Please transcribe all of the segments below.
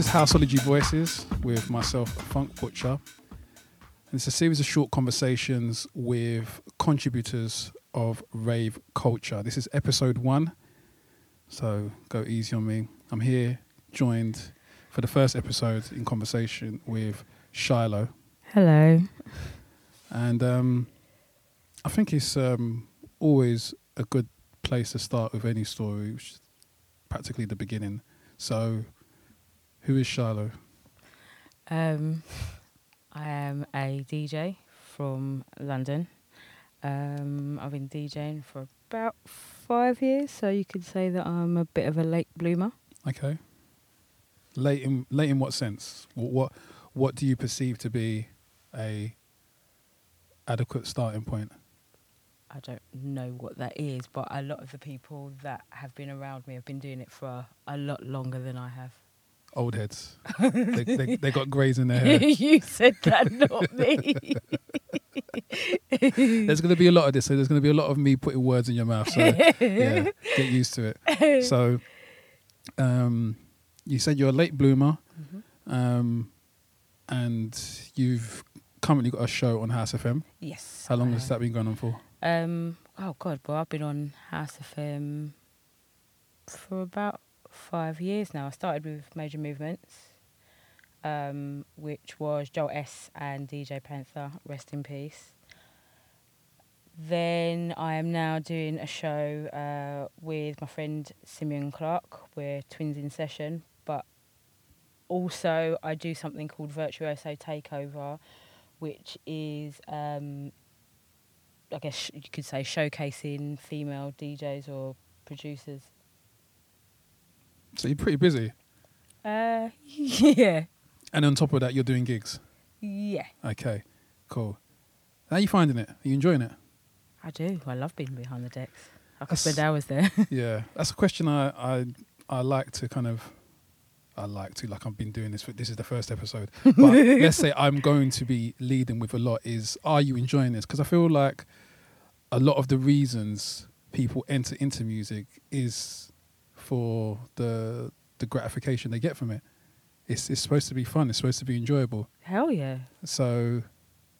This is Houseology Voices with myself, Funk Butcher. And it's a series of short conversations with contributors of rave culture. This is episode 1, so go easy on me. I'm here joined for the first episode in conversation with Shiloh. Hello. And I think it's always a good place to start with any story, which is practically the beginning. So, who is Shiloh? I am a DJ from London. I've been DJing for about 5 years, so you could say that I'm a bit of a late bloomer. Okay. Late in what sense? What do you perceive to be a adequate starting point? I don't know what that is, but a lot of the people that have been around me have been doing it for a lot longer than I have. Old heads. they got greys in their hair. You said that, not me. There's going to be a lot of this, so there's going to be a lot of me putting words in your mouth. So yeah, get used to it. So you said you're a late bloomer, mm-hmm. And you've currently got a show on House FM. Yes. How long has that been going on for? I've been on House FM for about 5 years now. I started with Major Movements, which was Joel S and DJ Panther, rest in peace. Then I am now doing a show with my friend Simeon Clark. We're twins in session, but also I do something called Virtuoso Takeover, which is, I guess you could say, showcasing female DJs or producers. So you're pretty busy. Yeah. And on top of that, you're doing gigs? Yeah. Okay, cool. How are you finding it? Are you enjoying it? I do. I love being behind the decks. I could spend hours there. Yeah. That's a question I like to kind of... I've been doing this, but this is the first episode. But let's say I'm going to be leading with a lot is, are you enjoying this? Because I feel like a lot of the reasons people enter into music is for the gratification they get from it. It's supposed to be fun. It's supposed to be enjoyable. Hell yeah. So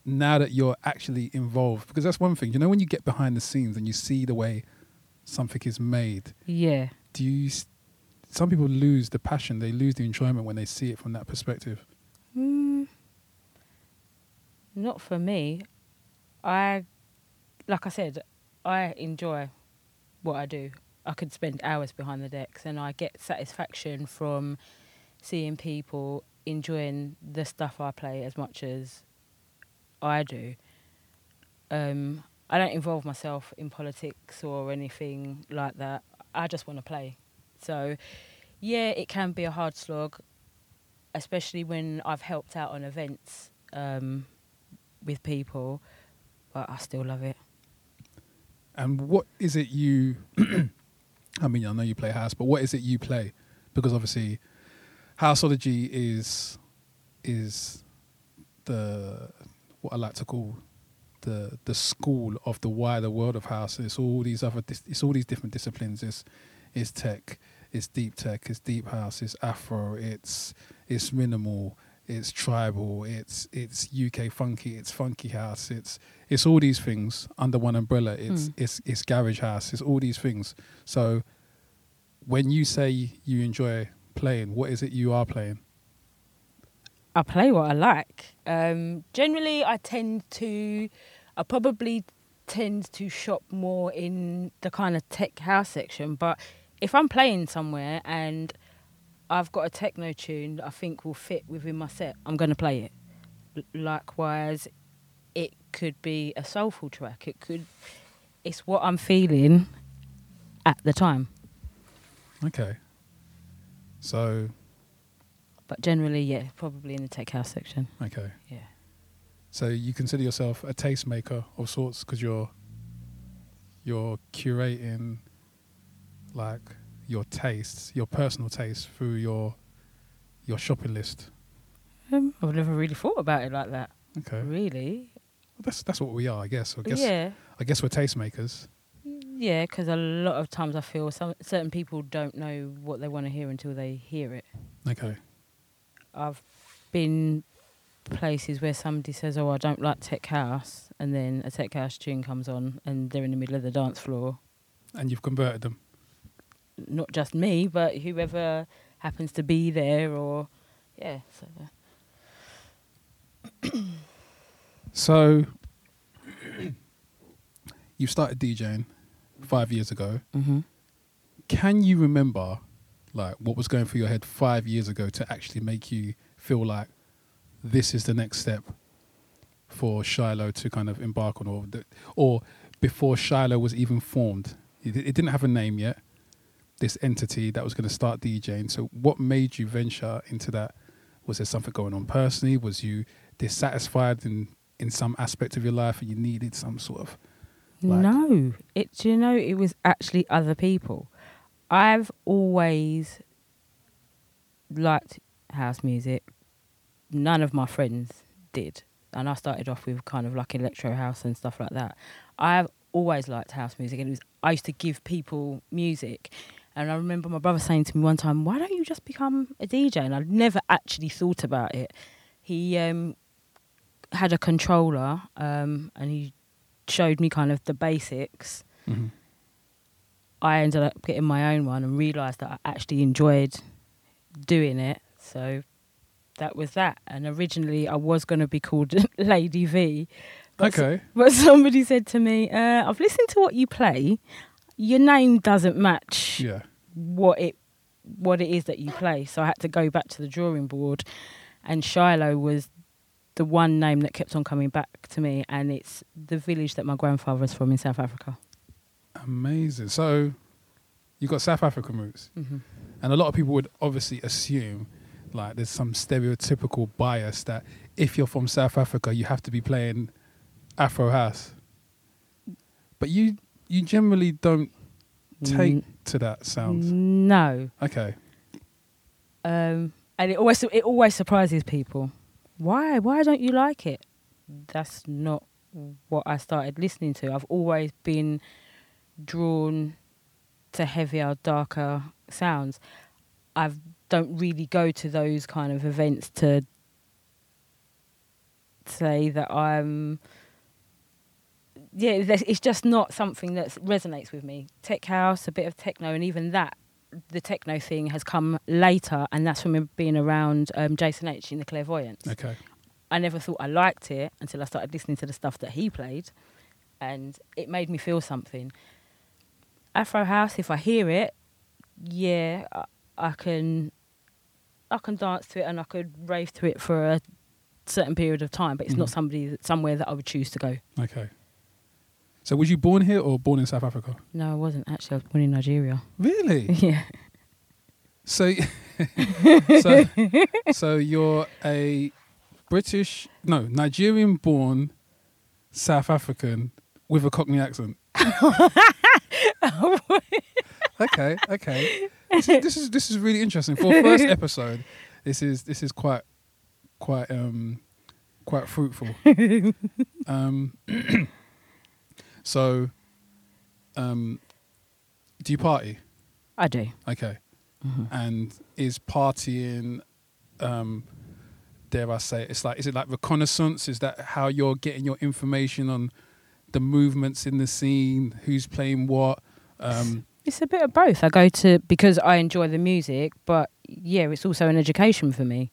now that you're actually involved, because that's one thing. You know, when you get behind the scenes and you see the way something is made. Yeah. Do you... Some people lose the passion, they lose the enjoyment when they see it from that perspective. Not for me. I enjoy what I do. I could spend hours behind the decks and I get satisfaction from seeing people enjoying the stuff I play as much as I do. I don't involve myself in politics or anything like that. I just want to play. So, yeah, it can be a hard slog, especially when I've helped out on events with people, but I still love it. And what is it you... I mean, I know you play house, but what is it you play? Because obviously Houseology is the... what I like to call... the school of the wider world of house. It's all these other... it's all these different disciplines. It's tech, it's deep tech, it's deep house, it's afro, it's minimal, it's tribal, it's UK funky, it's funky house, it's all these things under one umbrella. It's garage house, it's all these things. So when you say you enjoy playing, what is it you are playing? I play what I like. Generally I probably tend to shop more in the kind of tech house section, but if I'm playing somewhere and I've got a techno tune that I think will fit within my set, I'm going to play it. Likewise, it could be a soulful track. It's what I'm feeling at the time. Okay. So... But generally, yeah, probably in the tech house section. Okay. Yeah. So you consider yourself a tastemaker of sorts because you're curating... like your tastes, your personal tastes through your shopping list. I've never really thought about it like that. Okay. Really? Well, that's what we are, I guess. Yeah. I guess we're tastemakers. Yeah, because a lot of times I feel certain people don't know what they want to hear until they hear it. Okay. I've been places where somebody says, oh, I don't like tech house, and then a tech house tune comes on and they're in the middle of the dance floor. And you've converted them? Not just me, but whoever happens to be there, or, yeah. So you started DJing 5 years ago. Mm-hmm. Can you remember, like, what was going through your head 5 years ago to actually make you feel like this is the next step for Shiloh to kind of embark on, or before Shiloh was even formed? It didn't have a name yet, this entity that was going to start DJing. So what made you venture into that? Was there something going on personally? Was you dissatisfied in some aspect of your life and you needed some sort of... like no. It was actually other people. I've always liked house music. None of my friends did. And I started off with kind of like electro house and stuff like that. I've always liked house music, and I used to give people music. And I remember my brother saying to me one time, why don't you just become a DJ? And I'd never actually thought about it. He had a controller and he showed me kind of the basics. Mm-hmm. I ended up getting my own one and realised that I actually enjoyed doing it. So that was that. And originally I was going to be called Lady V. Okay. But somebody said to me, I've listened to what you play. Your name doesn't match what it is that you play. So I had to go back to the drawing board, and Shiloh was the one name that kept on coming back to me, and it's the village that my grandfather is from in South Africa. Amazing. So you've got South African roots. Mm-hmm. And a lot of people would obviously assume, like, there's some stereotypical bias that if you're from South Africa, you have to be playing Afro house. But you generally don't take to that sound. No. Okay. And it always surprises people. Why don't you like it? That's not what I started listening to. I've always been drawn to heavier, darker sounds. I don't really go to those kind of events to say that I'm... yeah, it's just not something that resonates with me. Tech house, a bit of techno, and even that, the techno thing has come later, and that's from being around Jason H in the Clairvoyance. Okay. I never thought I liked it until I started listening to the stuff that he played, and it made me feel something. Afro house, if I hear it, yeah, I can dance to it and I could rave to it for a certain period of time, but it's not somewhere that I would choose to go. Okay. So was you born here or born in South Africa? No, I wasn't. Actually, I was born in Nigeria. Really? Yeah. So you're a Nigerian-born South African with a Cockney accent. Okay. This is really interesting. For our first episode, this is quite fruitful. So, do you party? I do. Okay. Mm-hmm. And is partying, dare I say, is it like reconnaissance? Is that how you're getting your information on the movements in the scene, who's playing what? It's a bit of both. I go to, because I enjoy the music, but yeah, it's also an education for me.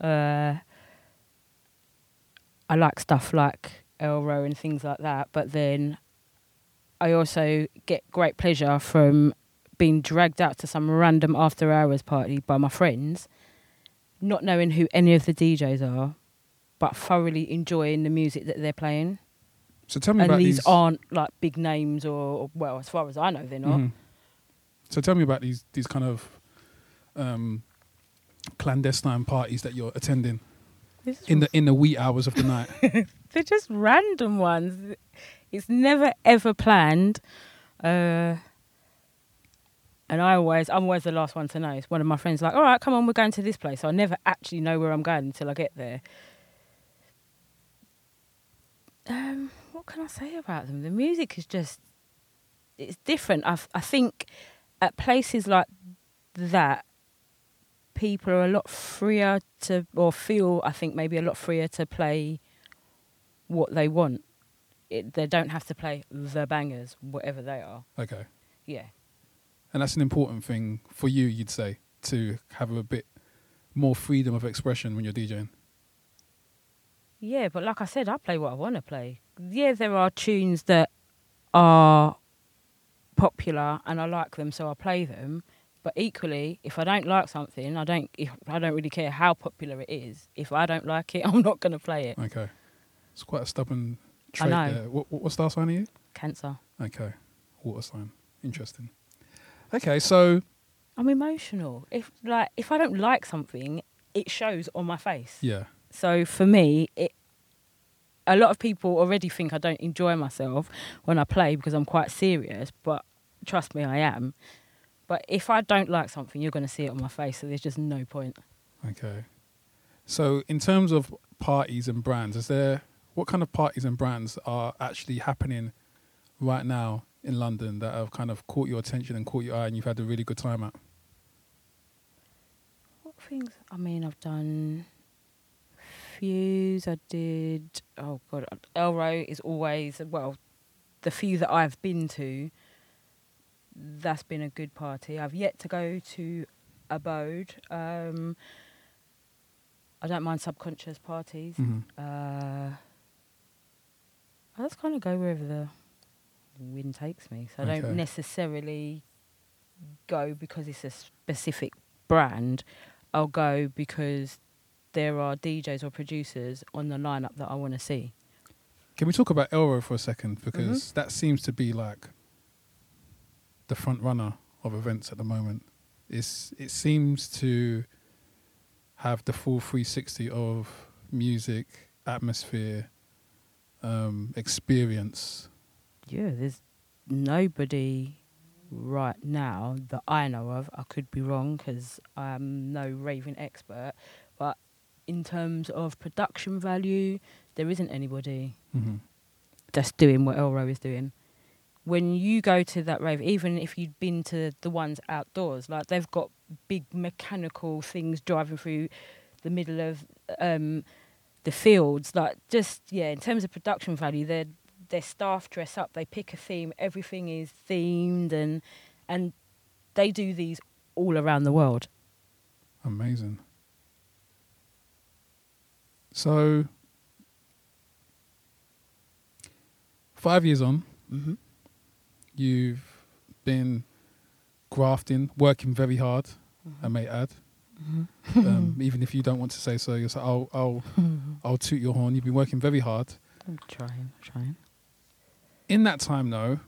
I like stuff like Elroy and things like that, but then I also get great pleasure from being dragged out to some random after hours party by my friends, not knowing who any of the DJs are, but thoroughly enjoying the music that they're playing. So tell me about these aren't like big names or well, as far as I know, they're not. Mm-hmm. So tell me about these kind of clandestine parties that you're attending in the wee hours of the night. They're just random ones. It's never ever planned, and I'm always the last one to know. It's one of my friends like, all right, come on, we're going to this place. So I never actually know where I'm going until I get there. What can I say about them? The music is just, it's different. I think at places like that, people are a lot freer to, or feel, I think, maybe a lot freer to play what they want. They don't have to play the bangers, whatever they are. Okay. Yeah. And that's an important thing for you, you'd say, to have a bit more freedom of expression when you're DJing. Yeah, but like I said, I play what I want to play. Yeah, there are tunes that are popular and I like them, so I play them. But equally, if I don't like something, I don't really care how popular it is. If I don't like it, I'm not going to play it. Okay. It's quite a stubborn trait there. What star sign are you? Cancer. Okay. Water sign. Interesting. Okay, so... I'm emotional. If I don't like something, it shows on my face. Yeah. So for me, a lot of people already think I don't enjoy myself when I play because I'm quite serious, but trust me, I am. But if I don't like something, you're going to see it on my face, so there's just no point. Okay. So in terms of parties and brands, what kind of parties and brands are actually happening right now in London that have kind of caught your attention and caught your eye and you've had a really good time at? What things? I mean, I've done... Fuse, I did... Oh, God. Elroy is always... Well, the few that I've been to, that's been a good party. I've yet to go to Abode. I don't mind subconscious parties. Mm-hmm. I just kind of go wherever the wind takes me. So I don't necessarily go because it's a specific brand. I'll go because... there are DJs or producers on the lineup that I want to see. Can we talk about Elroy for a second? Because that seems to be like the front runner of events at the moment. It seems to have the full 360 of music, atmosphere, experience. Yeah, there's nobody right now that I know of. I could be wrong because I'm no raving expert, but in terms of production value, there isn't anybody that's doing what Elroy is doing. When you go to that rave, even if you'd been to the ones outdoors, like they've got big mechanical things driving through the middle of the fields. Like in terms of production value, their staff dress up, they pick a theme, everything is themed, and they do these all around the world. Amazing. So, 5 years on, you've been grafting, working very hard, I may add. Even if you don't want to say so, you're like, I'll toot your horn. You've been working very hard. I'm trying. In that time, though,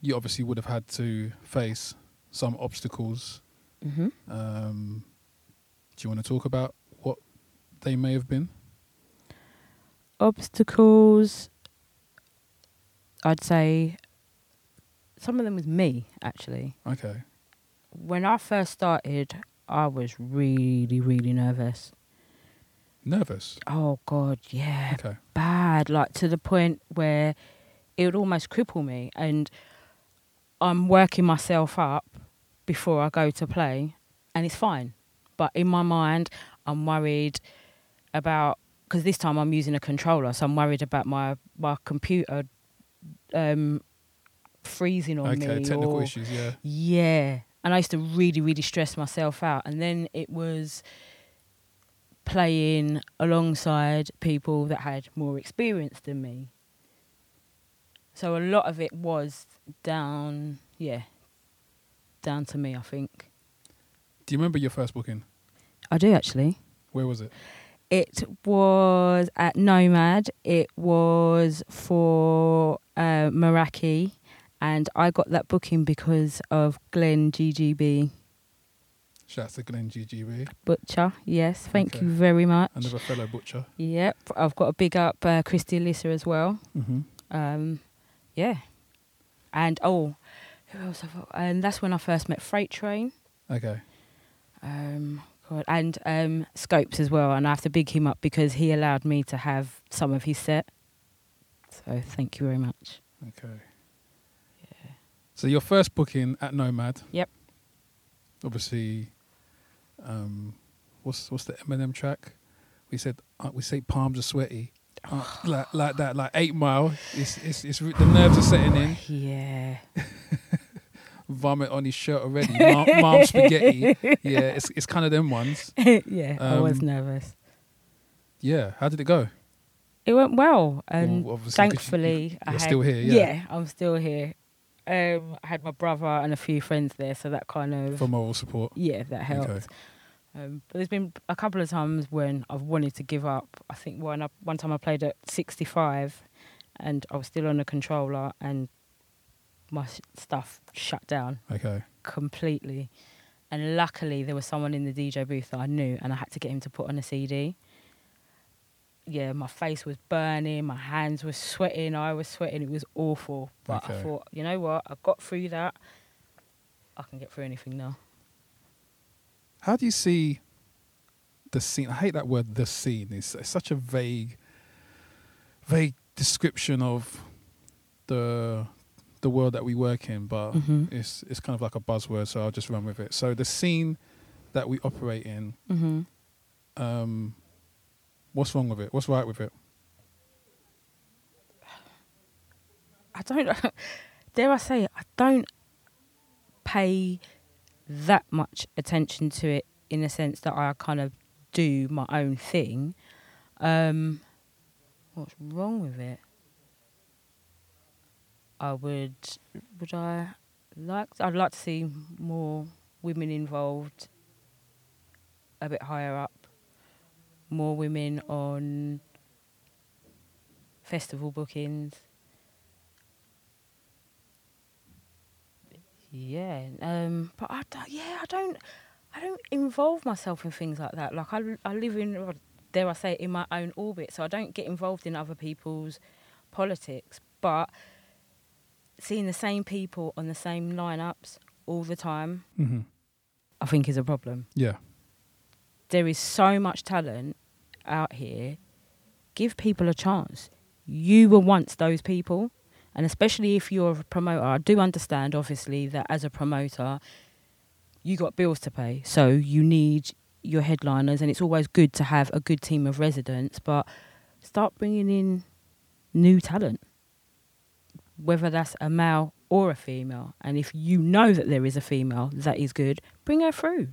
you obviously would have had to face some obstacles. Do you want to talk about what they may have been? Obstacles, I'd say some of them was me, actually. Okay. When I first started, I was really, really nervous. Nervous? Oh, God, yeah. Okay. Bad, like to the point where it would almost cripple me. And I'm working myself up before I go to play, and it's fine. But in my mind, I'm worried... because this time I'm using a controller, so I'm worried about my computer freezing on me. Okay, technical issues, yeah. Yeah, and I used to really, really stress myself out. And then it was playing alongside people that had more experience than me. So a lot of it was down to me, I think. Do you remember your first booking? I do, actually. Where was it? It was at Nomad. It was for Meraki, and I got that booking because of Glenn GGB. Shouts to Glenn GGB. Butcher, yes. Thank you very much. Another fellow butcher. Yep. I've got a big up Christy and Lisa as well. And who else have I... And that's when I first met Freight Train. Okay. And Scopes as well, and I have to big him up because he allowed me to have some of his set. So thank you very much. Okay. Yeah. So your first booking at Nomad. Yep. Obviously, What's the Eminem track? We say palms are sweaty. Like that, like 8 Mile. It's the nerves are setting in. Yeah. Vomit on his shirt already. Mom spaghetti. Yeah, it's kind of them ones. Yeah, I was nervous. Yeah, how did it go? It went well, and thankfully, I'm still here. Yeah, I'm still here. I had my brother and a few friends there, so that kind of for moral support. Yeah, that helped. Okay. But there's been a couple of times when I've wanted to give up. I think one time I played at 65 and I was still on the controller and my stuff shut down. Okay. Completely. And luckily there was someone in the DJ booth that I knew and I had to get him to put on a CD. Yeah, my face was burning, my hands were sweating, I was sweating. It was awful. But okay. I thought, you know what? I got through that. I can get through anything now. How do you see the scene? I hate that word, the scene. It's such a vague description of the world that we work in, but it's kind of like a buzzword, so I'll just run with it. So the scene that we operate in, what's wrong with it? What's right with it? I don't... Dare I say it? I don't pay that much attention to it in the sense that I kind of do my own thing. What's wrong with it? I'd like to see more women involved a bit higher up, more women on festival bookings. Yeah, but I don't involve myself in things like that. Like I live in, dare I say, in my own orbit, so I don't get involved in other people's politics. But seeing the same people on the same lineups all the time, I think is a problem. Yeah, there is so much talent out here. Give people a chance. You were once those people. And especially if you're a promoter, I do understand, obviously, that as a promoter, you got bills to pay. So you need your headliners, and it's always good to have a good team of residents. But start bringing in new talent, whether that's a male or a female. And if you know that there is a female that is good, bring her through.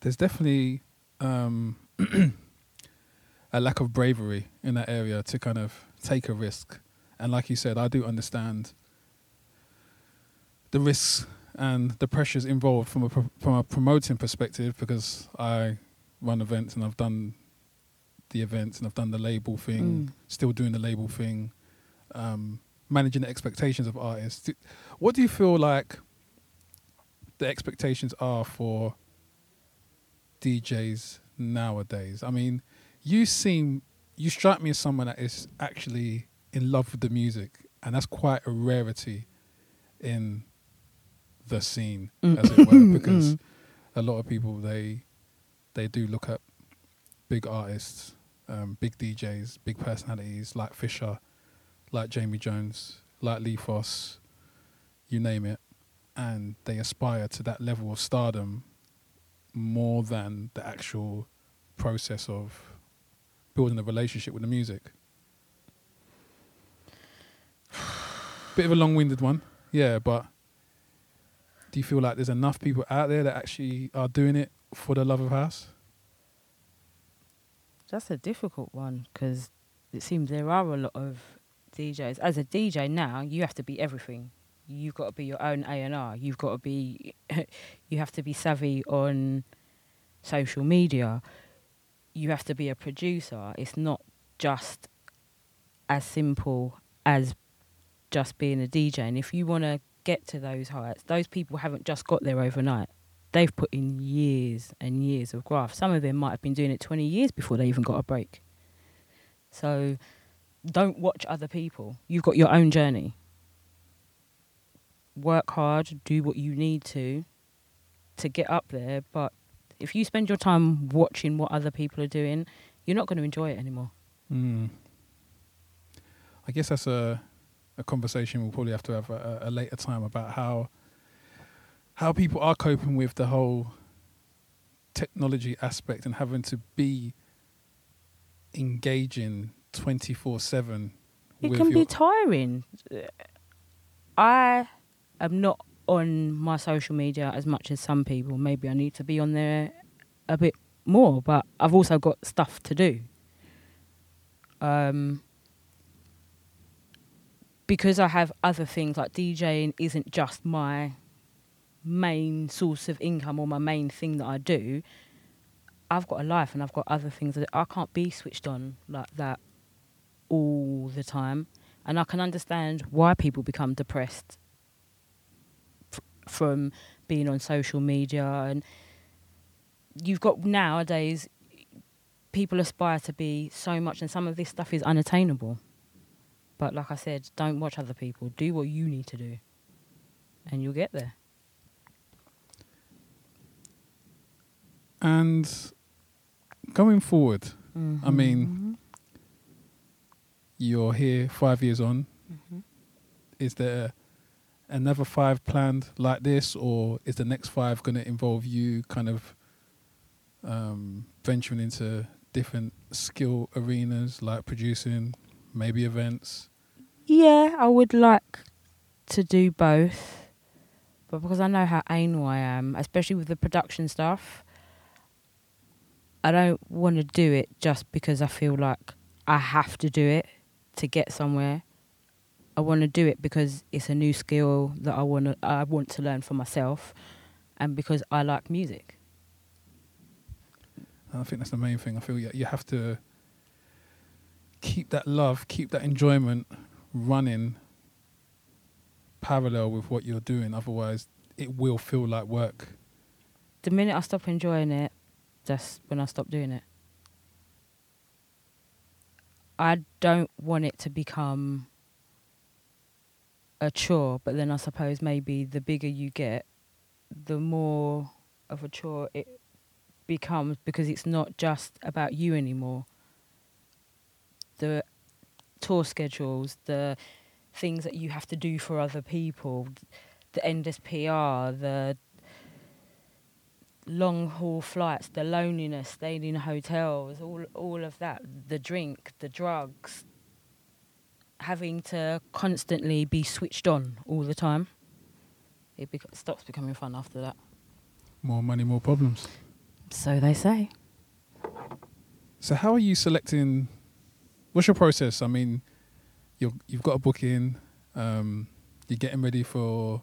There's definitely a lack of bravery in that area to kind of take a risk. And like you said, I do understand the risks and the pressures involved from a promoting perspective, because I run events and I've done the events and I've done the label thing, still doing the label thing, managing the expectations of artists. What do you feel like the expectations are for DJs nowadays? I mean, you strike me as someone that is actually in love with the music, and that's quite a rarity in the scene, as it were, because a lot of people, they do look at big artists, big DJs, big personalities like Fisher, like Jamie Jones, like Lee Foss, you name it, and they aspire to that level of stardom more than the actual process of building a relationship with the music. Bit of a long-winded one, yeah, but do you feel like there's enough people out there that actually are doing it for the love of house? That's a difficult one, because it seems there are a lot of DJs. As a DJ now, you have to be everything. You've got to be your own A&R. You've got to be... you have to be savvy on social media. You have to be a producer. It's not just as simple as just being a DJ. And if you want to get to those heights, those people haven't just got there overnight. They've put in years and years of graft. Some of them might have been doing it 20 years before they even got a break. So don't watch other people. You've got your own journey. Work hard, do what you need to get up there, but if you spend your time watching what other people are doing, you're not going to enjoy it anymore. I guess that's a conversation we'll probably have to have at a later time about how how people are coping with the whole technology aspect and having to be engaging 24/7. It can be tiring. I am not on my social media as much as some people. Maybe I need to be on there a bit more, but I've also got stuff to do. Because I have other things, like DJing isn't just my main source of income or my main thing that I do. I've got a life and I've got other things that I can't be switched on like that all the time. And I can understand why people become depressed from being on social media. And you've got nowadays, people aspire to be so much, and some of this stuff is unattainable. But like I said, don't watch other people. Do what you need to do and you'll get there. And going forward, mm-hmm. I mean, mm-hmm. you're here 5 years on. Mm-hmm. Is there another 5 planned like this, or is the next 5 going to involve you kind of venturing into different skill arenas like producing, maybe events? Yeah, I would like to do both. But because I know how anal I am, especially with the production stuff, I don't want to do it just because I feel like I have to do it to get somewhere. I want to do it because it's a new skill that I want to learn for myself, and because I like music. I think that's the main thing. I feel you have to keep that love, keep that enjoyment running parallel with what you're doing. Otherwise, it will feel like work. The minute I stop enjoying it, that's when I stop doing it. I don't want it to become a chore, but then I suppose maybe the bigger you get, the more of a chore it becomes, because it's not just about you anymore. The tour schedules, the things that you have to do for other people, the endless PR, the long-haul flights, the loneliness, staying in hotels, all of that, the drink, the drugs, having to constantly be switched on all the time. It stops becoming fun after that. More money, more problems. So they say. So how are you selecting? What's your process? I mean, you've got a booking, you're getting ready for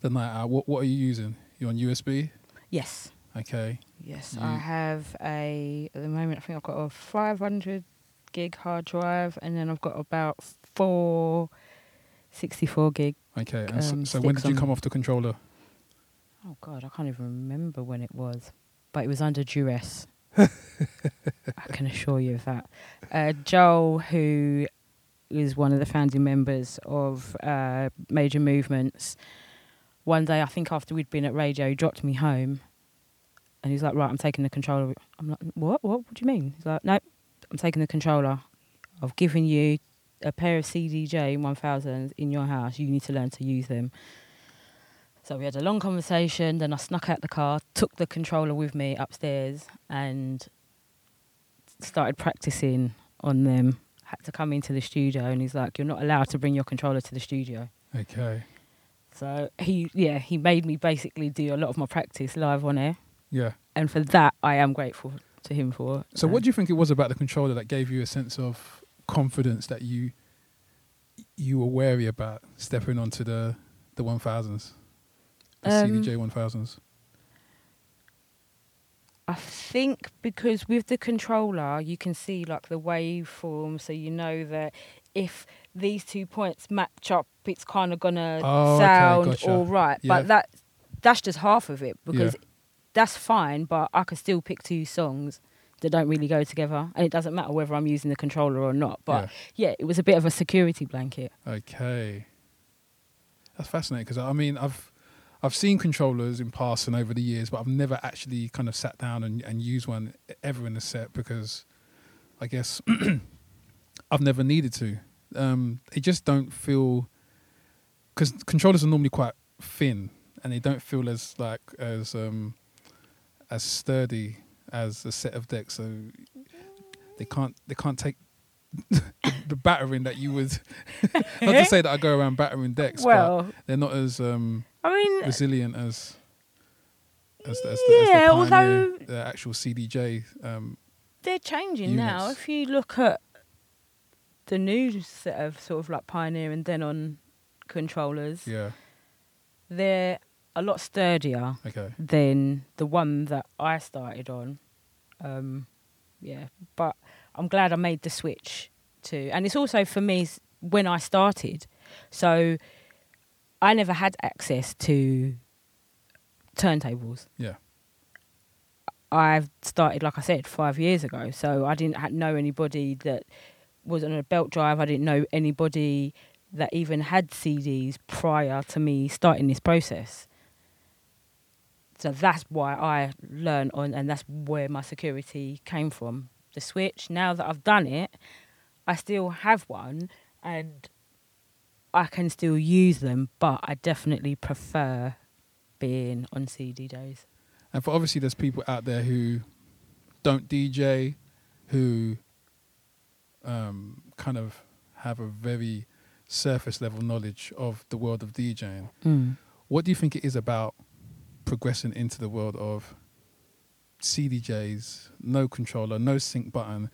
the night out. What are you using? You're on USB? Yes. Okay. Yes, I have at the moment I think I've got a 500 gig hard drive, and then I've got about 464 gig. Okay, and so when did you come off the controller? Oh God, I can't even remember when it was, but it was under duress. I can assure you of that. Joel, who is one of the founding members of Major Movements, one day, I think after we'd been at radio, he dropped me home and he's like, right, I'm taking the controller. I'm like, what? What do you mean? He's like, no, I'm taking the controller. I've given you a pair of CDJ-1000s in your house. You need to learn to use them. So we had a long conversation. Then I snuck out the car, took the controller with me upstairs and started practicing on them. Had to come into the studio and he's like, you're not allowed to bring your controller to the studio. Okay. So he made me basically do a lot of my practice live on air. Yeah. And for that, I am grateful to him for. So what do you think it was about the controller that gave you a sense of confidence that you were wary about stepping onto the 1000s, the CDJ 1000s? I think because with the controller, you can see like the waveform, so you know that if these 2 points match up, it's kind of gonna sound okay, gotcha. All right. Yeah. But that's just half of it, because that's fine, but I could still pick 2 songs that don't really go together, and it doesn't matter whether I'm using the controller or not. But yeah it was a bit of a security blanket. Okay, that's fascinating, because I mean I've seen controllers in passing over the years, but I've never actually kind of sat down and used one ever in a set, because I guess I've never needed to. They just don't feel, because controllers are normally quite thin and they don't feel as sturdy as a set of decks, so they can't take the battering that you would. Not to say that I go around battering decks, but they're not as resilient as the Pioneer, although the actual CDJ. They're changing units. Now. If you look at the new set of sort of like Pioneer and Denon controllers, they're a lot sturdier than the one that I started on. But I'm glad I made the switch to, and it's also for me when I started. So I never had access to turntables. Yeah. I've started, like I said, 5 years ago. So I didn't know anybody that was on a belt drive. I didn't know anybody that even had CDs prior to me starting this process. So that's why I learned on, and that's where my security came from. The switch, now that I've done it, I still have one and I can still use them, but I definitely prefer being on CD days. And for obviously there's people out there who don't DJ, who kind of have a very surface level knowledge of the world of DJing. Mm. What do you think it is about progressing into the world of CDJs, no controller, no sync button?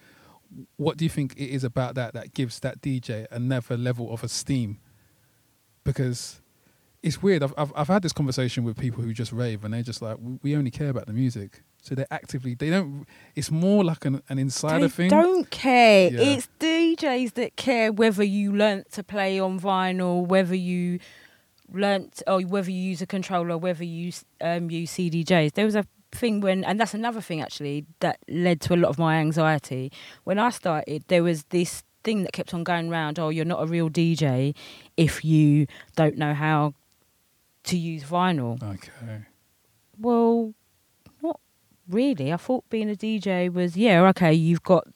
What do you think it is about that gives that DJ another level of esteem? Because it's weird. I've had this conversation with people who just rave, and they're just like, we only care about the music. So they're actively, they don't, it's more like an insider thing. They don't care. Yeah. It's DJs that care whether you learnt to play on vinyl, whether you learnt, or whether you use a controller, whether you use CDJs. There was a thing when, and that's another thing actually that led to a lot of my anxiety. When I started, there was this thing that kept on going round, oh, you're not a real DJ if you don't know how to use vinyl. Okay. Well, not really. I thought being a DJ was, you've got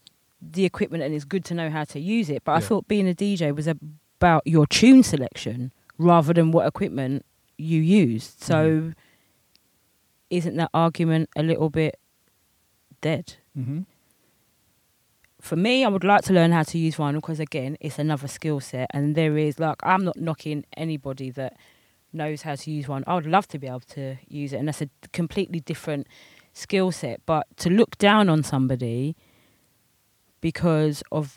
the equipment and it's good to know how to use it. But I thought being a DJ was about your tune selection rather than what equipment you used. So isn't that argument a little bit dead? Mm-hmm. For me, I would like to learn how to use vinyl because, again, it's another skill set. And there is, like, I'm not knocking anybody that knows how to use one. I would love to be able to use it, and that's a completely different skill set. But to look down on somebody because of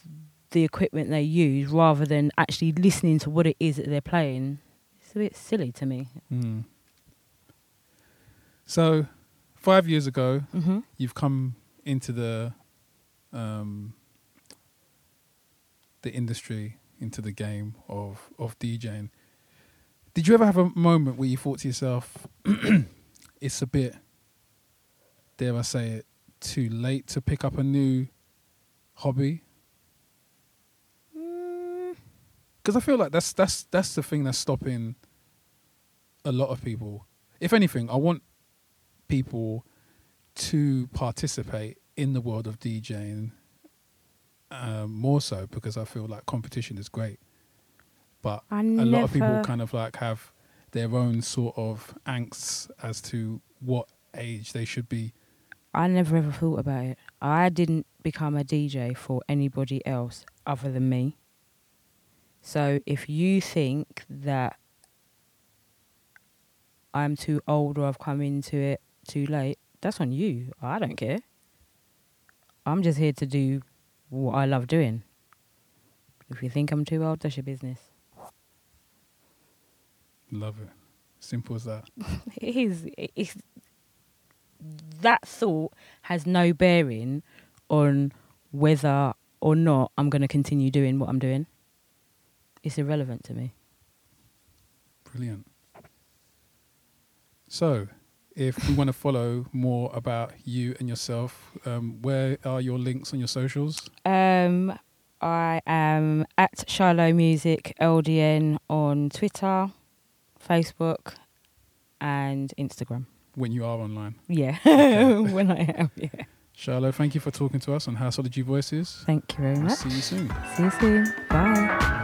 the equipment they use rather than actually listening to what it is that they're playing, it's a bit silly to me. Mm. So 5 years ago, you've come into the industry, into the game of DJing. Did you ever have a moment where you thought to yourself, it's a bit, dare I say it, too late to pick up a new hobby? Because I feel like that's the thing that's stopping a lot of people. If anything, I want people to participate in the world of DJing more so, because I feel like competition is great. But a lot of people kind of like have their own sort of angsts as to what age they should be. I never ever thought about it. I didn't become a DJ for anybody else other than me. So if you think that I'm too old or I've come into it too late, that's on you. I don't care. I'm just here to do what I love doing. If you think I'm too old, that's your business. Love it. Simple as that. It is. It's, that thought has no bearing on whether or not I'm going to continue doing what I'm doing. It's irrelevant to me. Brilliant. So, if we want to follow more about you and yourself, where are your links on your socials? I am at Shiloh Music LDN on Twitter, Facebook and Instagram. When you are online? Yeah, okay. When I am, yeah. Shiloh, thank you for talking to us on Houseology Voices. Thank you very much. See you soon. See you soon. Bye.